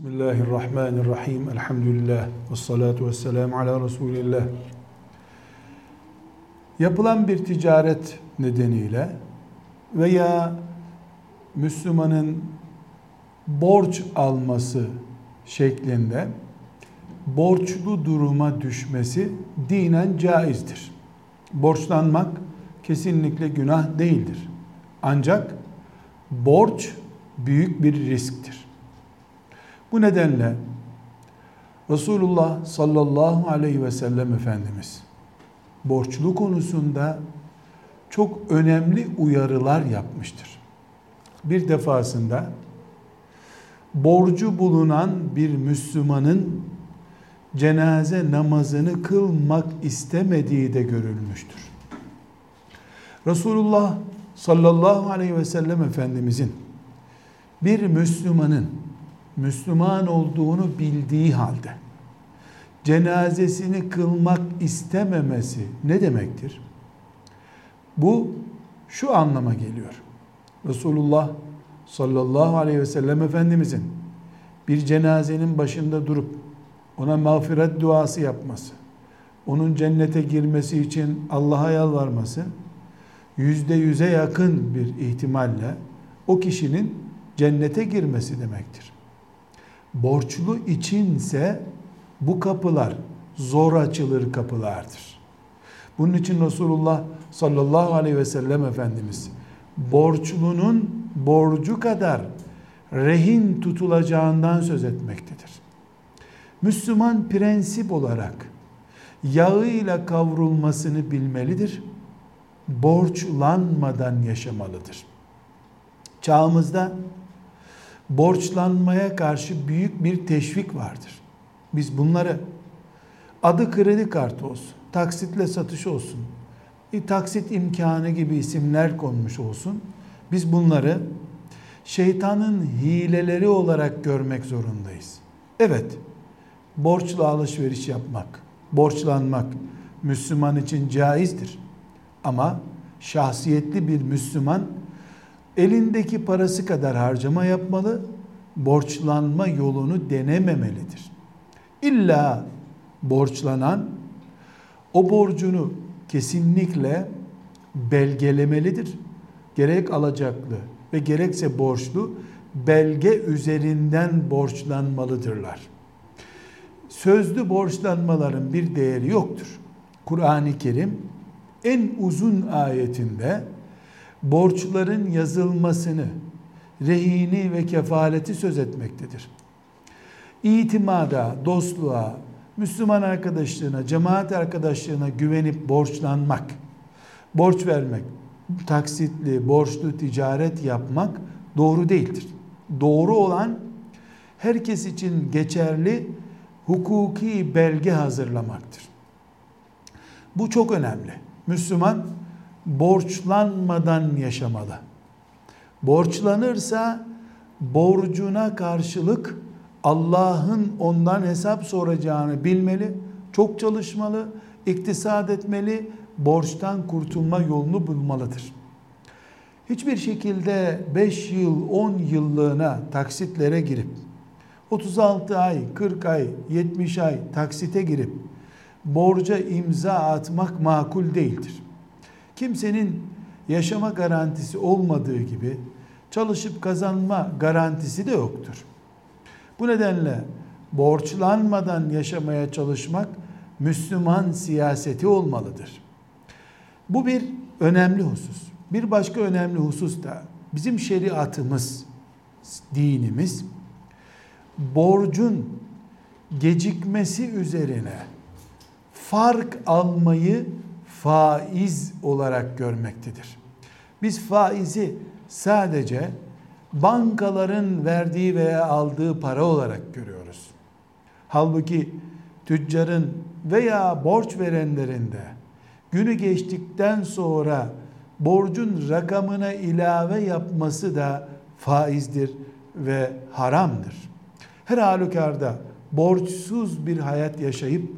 Bismillahirrahmanirrahim. Elhamdülillah. Vessalatu vesselamu ala Resulillah. Yapılan bir ticaret nedeniyle veya Müslümanın borç alması şeklinde borçlu duruma düşmesi dinen caizdir. Borçlanmak kesinlikle günah değildir. Ancak borç büyük bir risktir. Bu nedenle Resulullah sallallahu aleyhi ve sellem Efendimiz borçlu konusunda çok önemli uyarılar yapmıştır. Bir defasında borcu bulunan bir Müslümanın cenaze namazını kılmak istemediği de görülmüştür. Resulullah sallallahu aleyhi ve sellem Efendimizin bir Müslümanın Müslüman olduğunu bildiği halde cenazesini kılmak istememesi ne demektir? Bu şu anlama geliyor. Resulullah sallallahu aleyhi ve sellem Efendimizin bir cenazenin başında durup ona mağfiret duası yapması, onun cennete girmesi için Allah'a yalvarması, %100'e yakın bir ihtimalle o kişinin cennete girmesi demektir. Borçlu içinse bu kapılar zor açılır kapılardır. Bunun için Resulullah sallallahu aleyhi ve sellem Efendimiz borçlunun borcu kadar rehin tutulacağından söz etmektedir. Müslüman prensip olarak yağıyla kavrulmasını bilmelidir. Borçlanmadan yaşamalıdır. Çağımızda borçlanmaya karşı büyük bir teşvik vardır. Biz bunları adı kredi kartı olsun, taksitle satış olsun, taksit imkanı gibi isimler konmuş olsun. Biz bunları şeytanın hileleri olarak görmek zorundayız. Evet, borçla alışveriş yapmak, borçlanmak Müslüman için caizdir. Ama şahsiyetli bir Müslüman elindeki parası kadar harcama yapmalı, borçlanma yolunu denememelidir. İlla borçlanan o borcunu kesinlikle belgelemelidir. Gerek alacaklı ve gerekse borçlu belge üzerinden borçlanmalıdırlar. Sözlü borçlanmaların bir değeri yoktur. Kur'an-ı Kerim en uzun ayetinde borçların yazılmasını, rehini ve kefaleti söz etmektedir. İtimada, dostluğa, Müslüman arkadaşlığına, cemaat arkadaşlığına güvenip borçlanmak, borç vermek, taksitli, borçlu ticaret yapmak doğru değildir. Doğru olan herkes için geçerli hukuki belge hazırlamaktır. Bu çok önemli. Müslüman borçlanmadan yaşamalı. Borçlanırsa borcuna karşılık Allah'ın ondan hesap soracağını bilmeli, çok çalışmalı, iktisat etmeli, borçtan kurtulma yolunu bulmalıdır. Hiçbir şekilde 5 yıl, 10 yıllığına taksitlere girip, 36 ay, 40 ay, 70 ay taksite girip, borca imza atmak makul değildir. Kimsenin yaşama garantisi olmadığı gibi çalışıp kazanma garantisi de yoktur. Bu nedenle borçlanmadan yaşamaya çalışmak Müslüman siyaseti olmalıdır. Bu bir önemli husus. Bir başka önemli husus da bizim şeriatımız, dinimiz borcun gecikmesi üzerine fark almayı faiz olarak görmektedir. Biz faizi sadece bankaların verdiği veya aldığı para olarak görüyoruz. Halbuki tüccarın veya borç verenlerin de günü geçtikten sonra borcun rakamına ilave yapması da faizdir ve haramdır. Her halükarda borçsuz bir hayat yaşayıp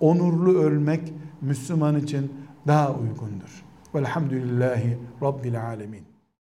onurlu ölmek Müslüman için daha uygundur. Velhamdülillahi Rabbil alemin.